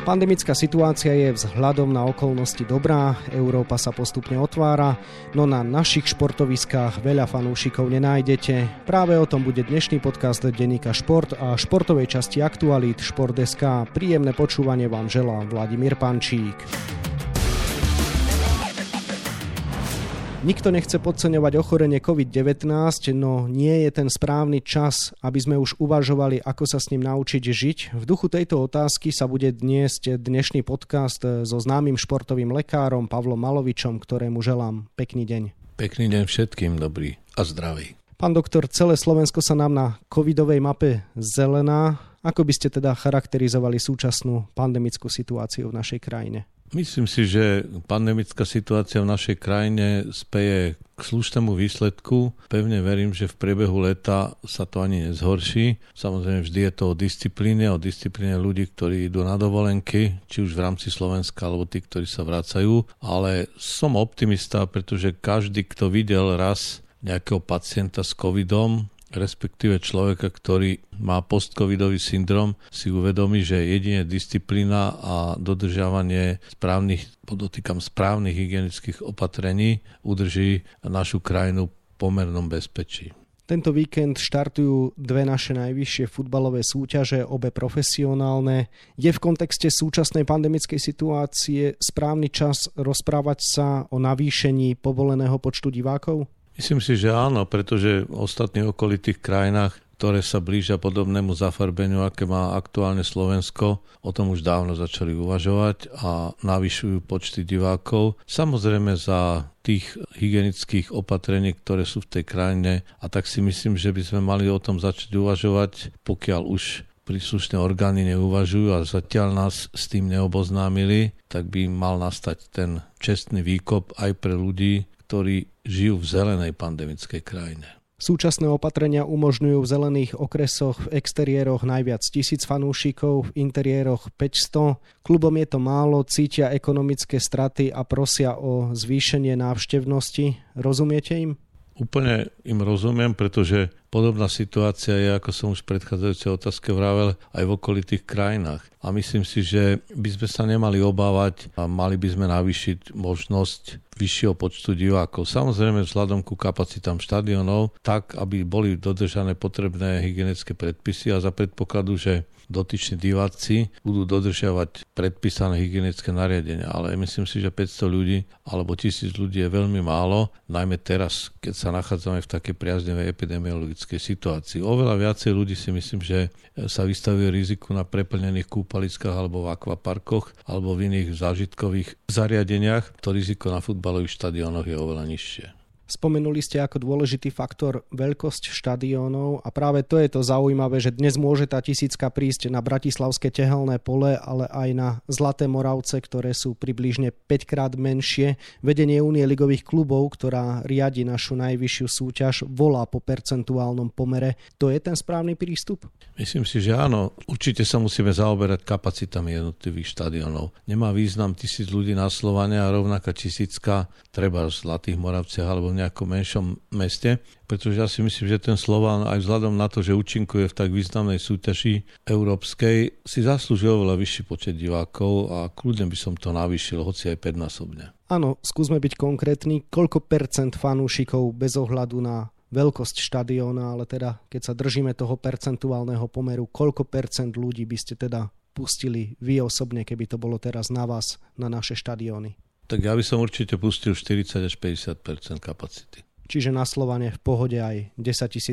Pandemická situácia je vzhľadom na okolnosti dobrá, Európa sa postupne otvára, no na našich športoviskách veľa fanúšikov nenájdete. Práve o tom bude dnešný podcast denníka Šport a športovej časti aktualít Šport.sk. Príjemné počúvanie vám želá Vladimír Pančík. Nikto nechce podceňovať ochorenie COVID-19, no nie je ten správny čas, aby sme už uvažovali, ako sa s ním naučiť žiť. V duchu tejto otázky sa bude dniesť dnešný podcast so známym športovým lekárom Pavlom Malovičom, ktorému želám pekný deň. Pekný deň všetkým, dobrý a zdravý. Pán doktor, celé Slovensko sa nám na covidovej mape zelená. Ako by ste teda charakterizovali súčasnú pandemickú situáciu v našej krajine? Myslím si, že pandemická situácia v našej krajine speje k slušnému výsledku. Pevne verím, že v priebehu leta sa to ani nezhorší. Samozrejme, vždy je to o disciplíne ľudí, ktorí idú na dovolenky, či už v rámci Slovenska, alebo tí, ktorí sa vracajú. Ale som optimista, pretože každý, kto videl raz nejakého pacienta s covidom, respektíve človeka, ktorý má postcovidový syndrom, si uvedomí, že jedine disciplína a dodržiavanie správnych hygienických opatrení udrží našu krajinu v pomernom bezpečí. Tento víkend štartujú dve naše najvyššie futbalové súťaže, obe profesionálne. Je v kontexte súčasnej pandemickej situácie správny čas rozprávať sa o navýšení povoleného počtu divákov? Myslím si, že áno, pretože v ostatných okolitých krajinách, ktoré sa blížia podobnému zafarbeniu, aké má aktuálne Slovensko, o tom už dávno začali uvažovať a navyšujú počty divákov. Samozrejme za tých hygienických opatrení, ktoré sú v tej krajine, a tak si myslím, že by sme mali o tom začať uvažovať, pokiaľ už príslušné orgány neuvažujú a zatiaľ nás s tým neoboznámili, tak by mal nastať ten čestný výkop aj pre ľudí, ktorí žijú v zelenej pandemickej krajine. Súčasné opatrenia umožňujú v zelených okresoch v exteriéroch najviac 1000 fanúšikov, v interiéroch 500. Klubom je to málo, cítia ekonomické straty a prosia o zvýšenie návštevnosti. Rozumiete im? Úplne im rozumiem, pretože podobná situácia je, ako som už v predchádzajúcej otázke vravel, aj v okolitých krajinách. A myslím si, že by sme sa nemali obávať a mali by sme navýšiť možnosť vyššieho počtu divákov. Samozrejme vzhľadom ku kapacitám štadiónov, tak, aby boli dodržané potrebné hygienické predpisy a za predpokladu, že dotyční diváci budú dodržiavať predpísané hygienické nariadenia. Ale myslím si, že 500 ľudí alebo 1000 ľudí je veľmi málo, najmä teraz, keď sa nachádzame v takej priaznivej epidemiologickej situácii. Oveľa viacej ľudí si myslím, že sa vystavuje riziku na preplnených kúpaliskách alebo v akvaparkoch alebo v iných zážitkových zariadeniach. To riziko na futbalových štadiónoch je oveľa nižšie. Spomenuli ste ako dôležitý faktor veľkosť štadiónov a práve to je to zaujímavé, že dnes môže tá 1000 prísť na bratislavské Tehelné pole, ale aj na Zlaté Moravce, ktoré sú približne 5-krát menšie. Vedenie Únie ligových klubov, ktorá riadi našu najvyššiu súťaž, volá po percentuálnom pomere. To je ten správny prístup? Myslím si, že áno. Určite sa musíme zaoberať kapacitami jednotlivých štadiónov. Nemá význam 1000 ľudí na Slovane a rovnaká 1000 treba v Zlatých Moravciach alebo v nejakom menšom meste, pretože ja si myslím, že ten Slovan aj vzhľadom na to, že účinkuje v tak významnej súťaži európskej, si zaslúžil oveľa vyšší počet divákov a kľudne by som to navýšil, hoci aj 5-násobne. Áno, skúsme byť konkrétni, koľko percent fanúšikov bez ohľadu na veľkosť štadióna, ale teda keď sa držíme toho percentuálneho pomeru, koľko percent ľudí by ste teda pustili vy osobne, keby to bolo teraz na vás, na naše štadióny? Tak ja by som určite pustil 40 až 50% kapacity. Čiže na Slovane v pohode aj 10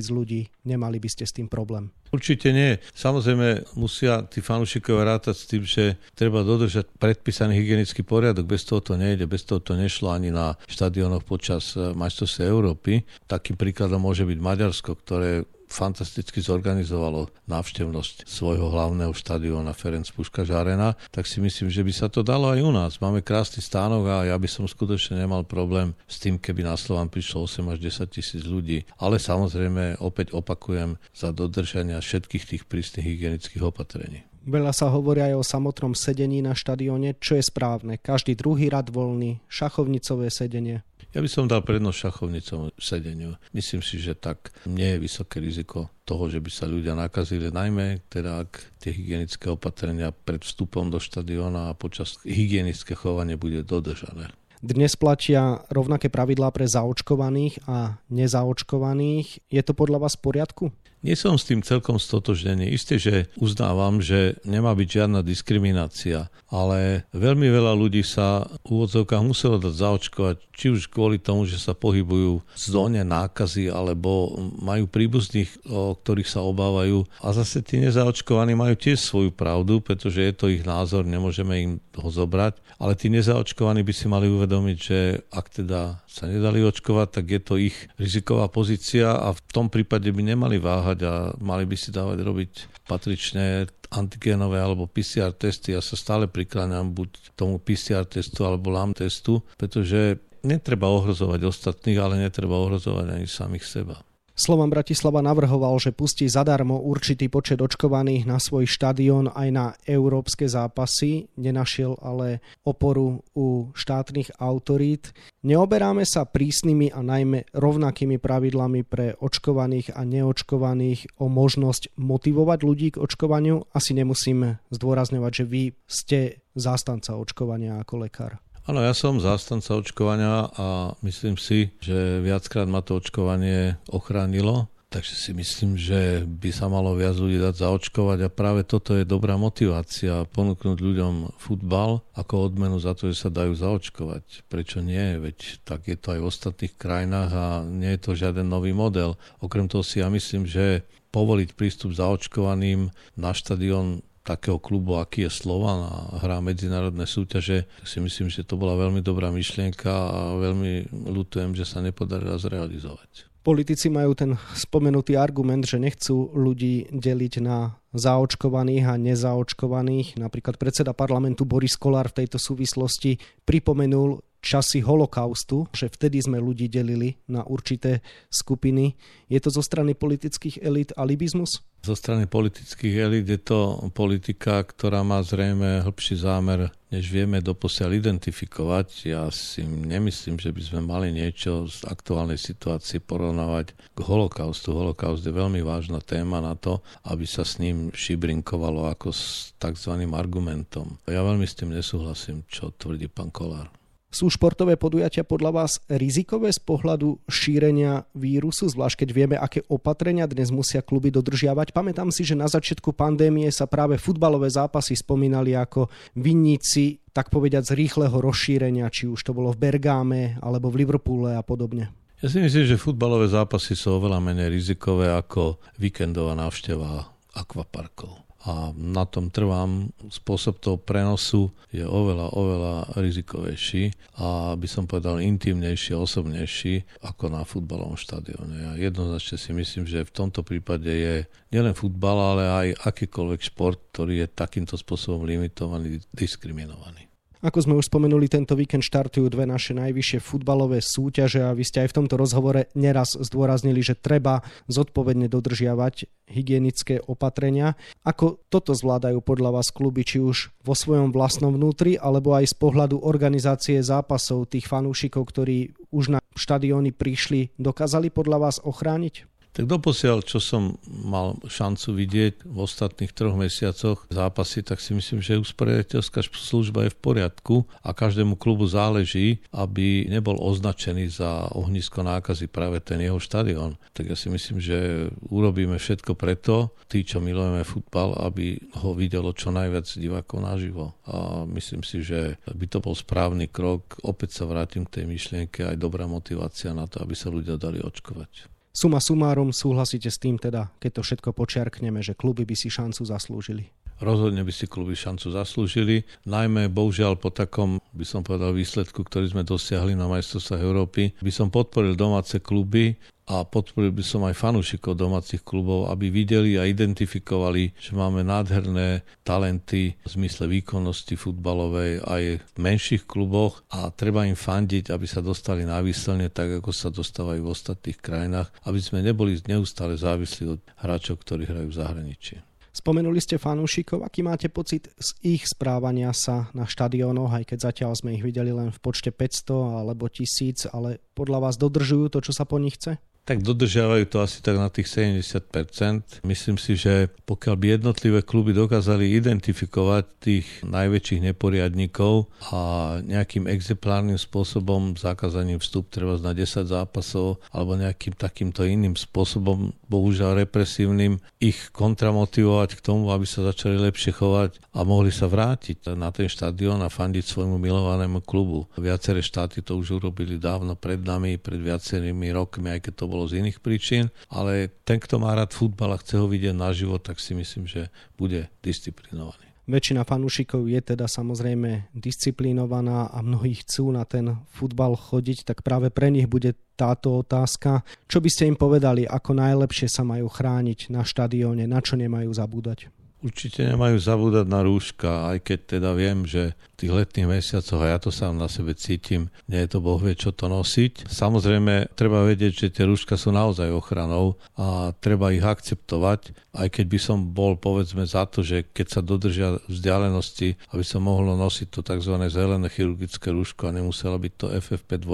000 ľudí, nemali by ste s tým problém? Určite nie. Samozrejme musia tí fanúšikovia rátať s tým, že treba dodržať predpísaný hygienický poriadok. Bez toho to nejde, bez toho to nešlo ani na štadiónoch počas majstrovstiev Európy. Takým príkladom môže byť Maďarsko, ktoré fantasticky zorganizovalo návštevnosť svojho hlavného štadióna Ferenc Puskás Aréna, tak si myslím, že by sa to dalo aj u nás. Máme krásny stánok a ja by som skutočne nemal problém s tým, keby na Slovan prišlo 8 až 10 000 ľudí. Ale samozrejme, opäť opakujem, za dodržania všetkých tých prísnych hygienických opatrení. Veľa sa hovorí aj o samotnom sedení na štadióne, čo je správne. Každý druhý rad voľný, šachovnicové sedenie. Ja by som dal prednosť šachovnicovému sedeniu. Myslím si, že tak nie je vysoké riziko toho, že by sa ľudia nakazili, najmä teda ak tie hygienické opatrenia pred vstupom do štadióna a počas hygienické chovanie bude dodržané. Dnes platia rovnaké pravidlá pre zaočkovaných a nezaočkovaných. Je to podľa vás v poriadku? Nie som s tým celkom stotožnený. Isté, že uznávam, že nemá byť žiadna diskriminácia, ale veľmi veľa ľudí sa v úvodzovkách muselo dať zaočkovať, či už kvôli tomu, že sa pohybujú v zóne nákazy, alebo majú príbuzných, o ktorých sa obávajú. A zase tí nezaočkovaní majú tiež svoju pravdu, pretože je to ich názor, nemôžeme im ho zobrať. Ale tí nezaočkovaní by si mali uvedomiť, že ak teda sa nedali očkovať, tak je to ich riziková pozícia a v tom prípade by nemali váhať a mali by si dávať robiť patričné antigénové alebo PCR testy. Ja sa stále prikláňam buď tomu PCR testu alebo LAM testu, pretože netreba ohrozovať ostatných, ale netreba ohrozovať ani samých seba. Slovan Bratislava navrhoval, že pustí zadarmo určitý počet očkovaných na svoj štadión aj na európske zápasy. Nenašiel ale oporu u štátnych autorít. Neoberáme sa prísnymi a najmä rovnakými pravidlami pre očkovaných a neočkovaných o možnosť motivovať ľudí k očkovaniu? Asi nemusíme zdôrazňovať, že vy ste zástanca očkovania ako lekár. Áno, ja som zástanca očkovania a myslím si, že viackrát ma to očkovanie ochránilo, takže si myslím, že by sa malo viac ľudí dať zaočkovať a práve toto je dobrá motivácia ponúknuť ľuďom futbal ako odmenu za to, že sa dajú zaočkovať. Prečo nie? Veď tak je to aj v ostatných krajinách a nie je to žiaden nový model. Okrem toho si ja myslím, že povoliť prístup zaočkovaným na štadión takého klubu, aký je Slovan a hrá medzinárodné súťaže, tak si myslím, že to bola veľmi dobrá myšlienka a veľmi ľutujem, že sa nepodarila zrealizovať. Politici majú ten spomenutý argument, že nechcú ľudí deliť na zaočkovaných a nezaočkovaných. Napríklad predseda parlamentu Boris Kollár v tejto súvislosti pripomenul časy holokaustu, že vtedy sme ľudí delili na určité skupiny. Je to zo strany politických elít alibizmus? Zo strany politických elít je to politika, ktorá má zrejme hĺbší zámer, než vieme doposiaľ identifikovať. Ja si nemyslím, že by sme mali niečo z aktuálnej situácie porovnávať k holokaustu. Holokaust je veľmi vážna téma na to, aby sa s ním šibrinkovalo ako s takzvaným argumentom. Ja veľmi s tým nesúhlasím, čo tvrdí pán Kollár. Sú športové podujatia podľa vás rizikové z pohľadu šírenia vírusu, zvlášť keď vieme, aké opatrenia dnes musia kluby dodržiavať? Pamätám si, že na začiatku pandémie sa práve futbalové zápasy spomínali ako vinníci, tak povedať, z rýchleho rozšírenia, či už to bolo v Bergáme alebo v Liverpoole a podobne. Ja si myslím, že futbalové zápasy sú oveľa menej rizikové ako víkendová návšteva akvaparkov. A na tom trvám, spôsob toho prenosu je oveľa rizikovejší a by som povedal intimnejší, osobnejší ako na futbalovom štadióne. Ja jednoznačne si myslím, že v tomto prípade je nielen futbal, ale aj akýkoľvek šport, ktorý je takýmto spôsobom limitovaný, diskriminovaný. Ako sme už spomenuli, tento víkend štartujú dve naše najvyššie futbalové súťaže a vy ste aj v tomto rozhovore neraz zdôraznili, že treba zodpovedne dodržiavať hygienické opatrenia. Ako toto zvládajú podľa vás kluby, či už vo svojom vlastnom vnútri, alebo aj z pohľadu organizácie zápasov tých fanúšikov, ktorí už na štadióny prišli, dokázali podľa vás ochrániť? Tak doposiaľ, čo som mal šancu vidieť v ostatných 3 mesiacoch zápasy, tak si myslím, že usporiadateľská služba je v poriadku a každému klubu záleží, aby nebol označený za ohnisko nákazy práve ten jeho štadión. Tak ja si myslím, že urobíme všetko preto, tí, čo milujeme futbal, aby ho videlo čo najviac divákov naživo. A myslím si, že by to bol správny krok. Opäť sa vrátim k tej myšlienke, aj dobrá motivácia na to, aby sa ľudia dali očkovať. Suma sumárom, súhlasíte s tým teda, keď to všetko počiarkneme, že kluby by si šancu zaslúžili? Rozhodne by si kluby šancu zaslúžili, najmä bohužiaľ po takom, by som povedal, výsledku, ktorý sme dosiahli na majstrovstvách Európy, by som podporil domáce kluby a podporil by som aj fanúšikov domácich klubov, aby videli a identifikovali, že máme nádherné talenty v zmysle výkonnosti futbalovej aj v menších kluboch a treba im fandiť, aby sa dostali na výsledne tak, ako sa dostávajú v ostatných krajinách, aby sme neboli neustále závislí od hráčov, ktorí hrajú v zahraničí. Spomenuli ste fanúšikov, aký máte pocit z ich správania sa na štadiónoch, aj keď zatiaľ sme ich videli len v počte 500 alebo 1000, ale podľa vás dodržujú to, čo sa po nich chce? Tak dodržiavajú to asi tak na tých 70%. Myslím si, že pokiaľ by jednotlivé kluby dokázali identifikovať tých najväčších neporiadnikov a nejakým exemplárnym spôsobom, zakázaním vstup treba na 10 zápasov alebo nejakým takýmto iným spôsobom, bohužiaľ represívnym, ich kontramotivovať k tomu, aby sa začali lepšie chovať a mohli sa vrátiť na ten štadión a fandiť svojmu milovanému klubu. Viaceré štáty to už urobili dávno pred nami, pred viacerými rokmi, aj keď to bolo z iných príčin, ale ten, kto má rád futbal a chce ho vidieť naživo, tak si myslím, že bude disciplinovaný. Väčšina fanúšikov je teda samozrejme disciplinovaná a mnohí chcú na ten futbal chodiť, tak práve pre nich bude táto otázka. Čo by ste im povedali, ako najlepšie sa majú chrániť na štadióne, na čo nemajú zabúdať? Určite nemajú zabúdať na rúška, aj keď teda viem, že v tých letných mesiacoch, a ja to sám na sebe cítim, nie je to bohvie čo to nosiť. Samozrejme, treba vedieť, že tie rúška sú naozaj ochranou a treba ich akceptovať, aj keď by som bol, povedzme, za to, že keď sa dodržia vzdialenosti, aby sa mohlo nosiť to tzv. Zelené chirurgické rúško a nemuselo byť to FFP2,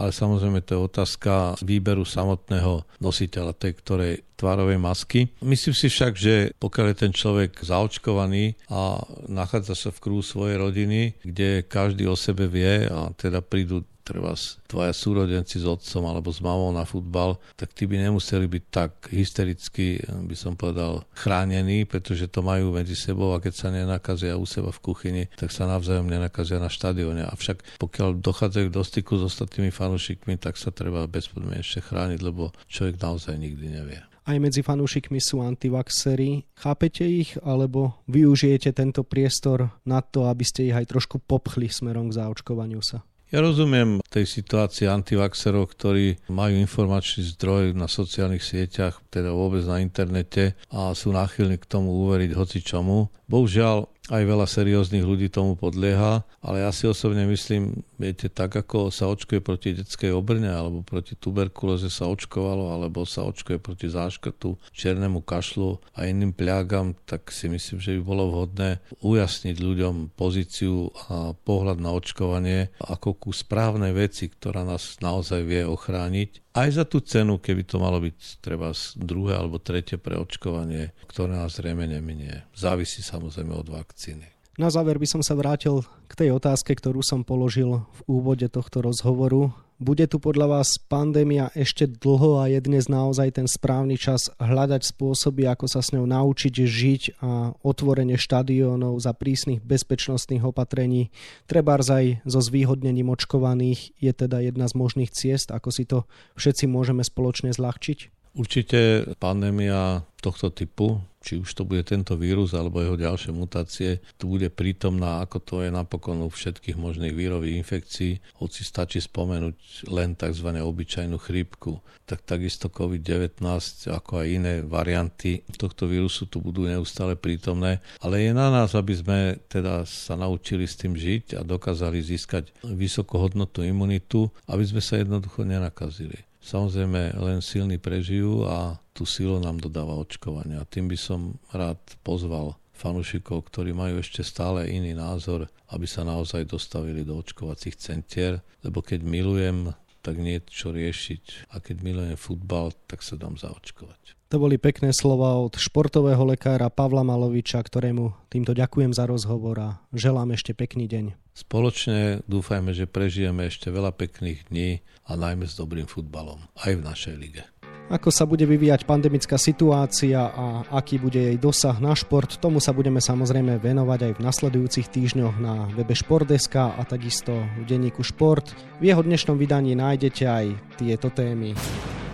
ale samozrejme to je otázka výberu samotného nositeľa, tej ktorej tvarovej masky. Myslím si však, že pokiaľ je ten človek zaočkovaný a nachádza sa v kruhu svojej rodiny, kde každý o sebe vie a teda prídu treba dvaja súrodenci s otcom alebo s mamou na futbal, tak tí by nemuseli byť tak hystericky, by som povedal, chránení, pretože to majú medzi sebou a keď sa nenakazia u seba v kuchyni, tak sa navzájom nenakazia na štadióne. Avšak pokiaľ dochádzajú do styku s ostatnými fanúšikmi, tak sa treba bezpodmienečne chrániť, lebo človek naozaj nikdy nevie. Aj medzi fanúšikmi sú antivaxery. Chápete ich, alebo využijete tento priestor na to, aby ste ich aj trošku popchli smerom k zaočkovaniu sa? Ja rozumiem tej situácii antivaxerov, ktorí majú informačný zdroj na sociálnych sieťach, teda vôbec na internete a sú náchylní k tomu uveriť hocičomu. Bohužiaľ, aj veľa serióznych ľudí tomu podlieha, ale ja si osobne myslím, viete, tak ako sa očkuje proti detskej obrne alebo proti tuberkulóze sa očkovalo, alebo sa očkuje proti záškrtu, čiernemu kašlu a iným pliagam, tak si myslím, že by bolo vhodné ujasniť ľuďom pozíciu a pohľad na očkovanie ako ku správnej veci, ktorá nás naozaj vie ochrániť. Aj za tú cenu, keby to malo byť treba druhé alebo tretie preočkovanie, ktoré nás zrejme neminie. Závisí samozrejme od vakcíny. Na záver by som sa vrátil k tej otázke, ktorú som položil v úvode tohto rozhovoru. Bude tu podľa vás pandémia ešte dlho a je dnes naozaj ten správny čas hľadať spôsoby, ako sa s ňou naučiť žiť a otvorenie štadiónov za prísnych bezpečnostných opatrení, trebárs aj so zvýhodnením očkovaných, je teda jedna z možných ciest, ako si to všetci môžeme spoločne zľahčiť? Určite pandémia tohto typu, či už to bude tento vírus alebo jeho ďalšie mutácie, tu bude prítomná, ako to je napokon u všetkých možných vírových infekcií, hoci stačí spomenúť len tzv. Obyčajnú chrípku. Tak takisto COVID-19, ako aj iné varianty tohto vírusu tu budú neustále prítomné, ale je na nás, aby sme teda sa naučili s tým žiť a dokázali získať vysokohodnotnú imunitu, aby sme sa jednoducho nenakazili. Samozrejme, len silní prežijú a tú silu nám dodáva očkovanie. A tým by som rád pozval fanúšikov, ktorí majú ešte stále iný názor, aby sa naozaj dostavili do očkovacích centier, lebo keď milujem, tak nie je čo riešiť. A keď milujem futbal, tak sa dám zaočkovať. To boli pekné slova od športového lekára Pavla Maloviča, ktorému týmto ďakujem za rozhovor a želám ešte pekný deň. Spoločne dúfajme, že prežijeme ešte veľa pekných dní a najmä s dobrým futbalom, aj v našej lige. Ako sa bude vyvíjať pandemická situácia a aký bude jej dosah na šport, tomu sa budeme samozrejme venovať aj v nasledujúcich týždňoch na webe Šport.sk a takisto v denníku Šport. V jeho dnešnom vydaní nájdete aj tieto témy.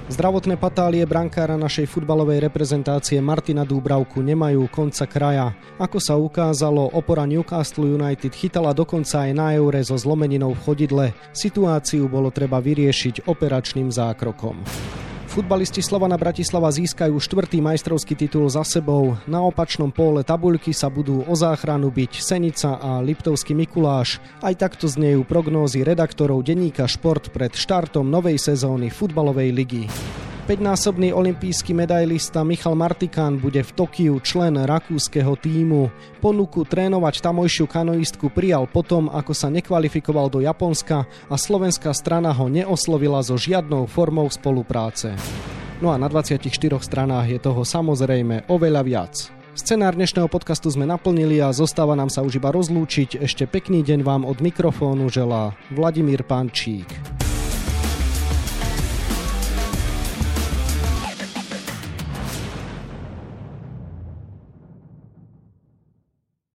Zdravotné patálie brankára našej futbalovej reprezentácie Martina Dúbravku nemajú konca kraja. Ako sa ukázalo, opora Newcastle United chytala dokonca aj na Eure so zlomeninou v chodidle. Situáciu bolo treba vyriešiť operačným zákrokom. Futbalisti Slovana Bratislava získajú 4. majstrovský titul za sebou. Na opačnom póle tabuľky sa budú o záchranu biť Senica a Liptovský Mikuláš. Aj takto znejú prognózy redaktorov denníka Šport pred štartom novej sezóny futbalovej ligy. Päťnásobný olympijský medailista Michal Martikán bude v Tokiu člen rakúskeho tímu. Ponuku trénovať tamojšiu kanoistku prijal potom, ako sa nekvalifikoval do Japonska a slovenská strana ho neoslovila so žiadnou formou spolupráce. No a na 24 stranách je toho samozrejme oveľa viac. Scenár dnešného podcastu sme naplnili a zostáva nám sa už iba rozlúčiť. Ešte pekný deň vám od mikrofónu želá Vladimír Pančík.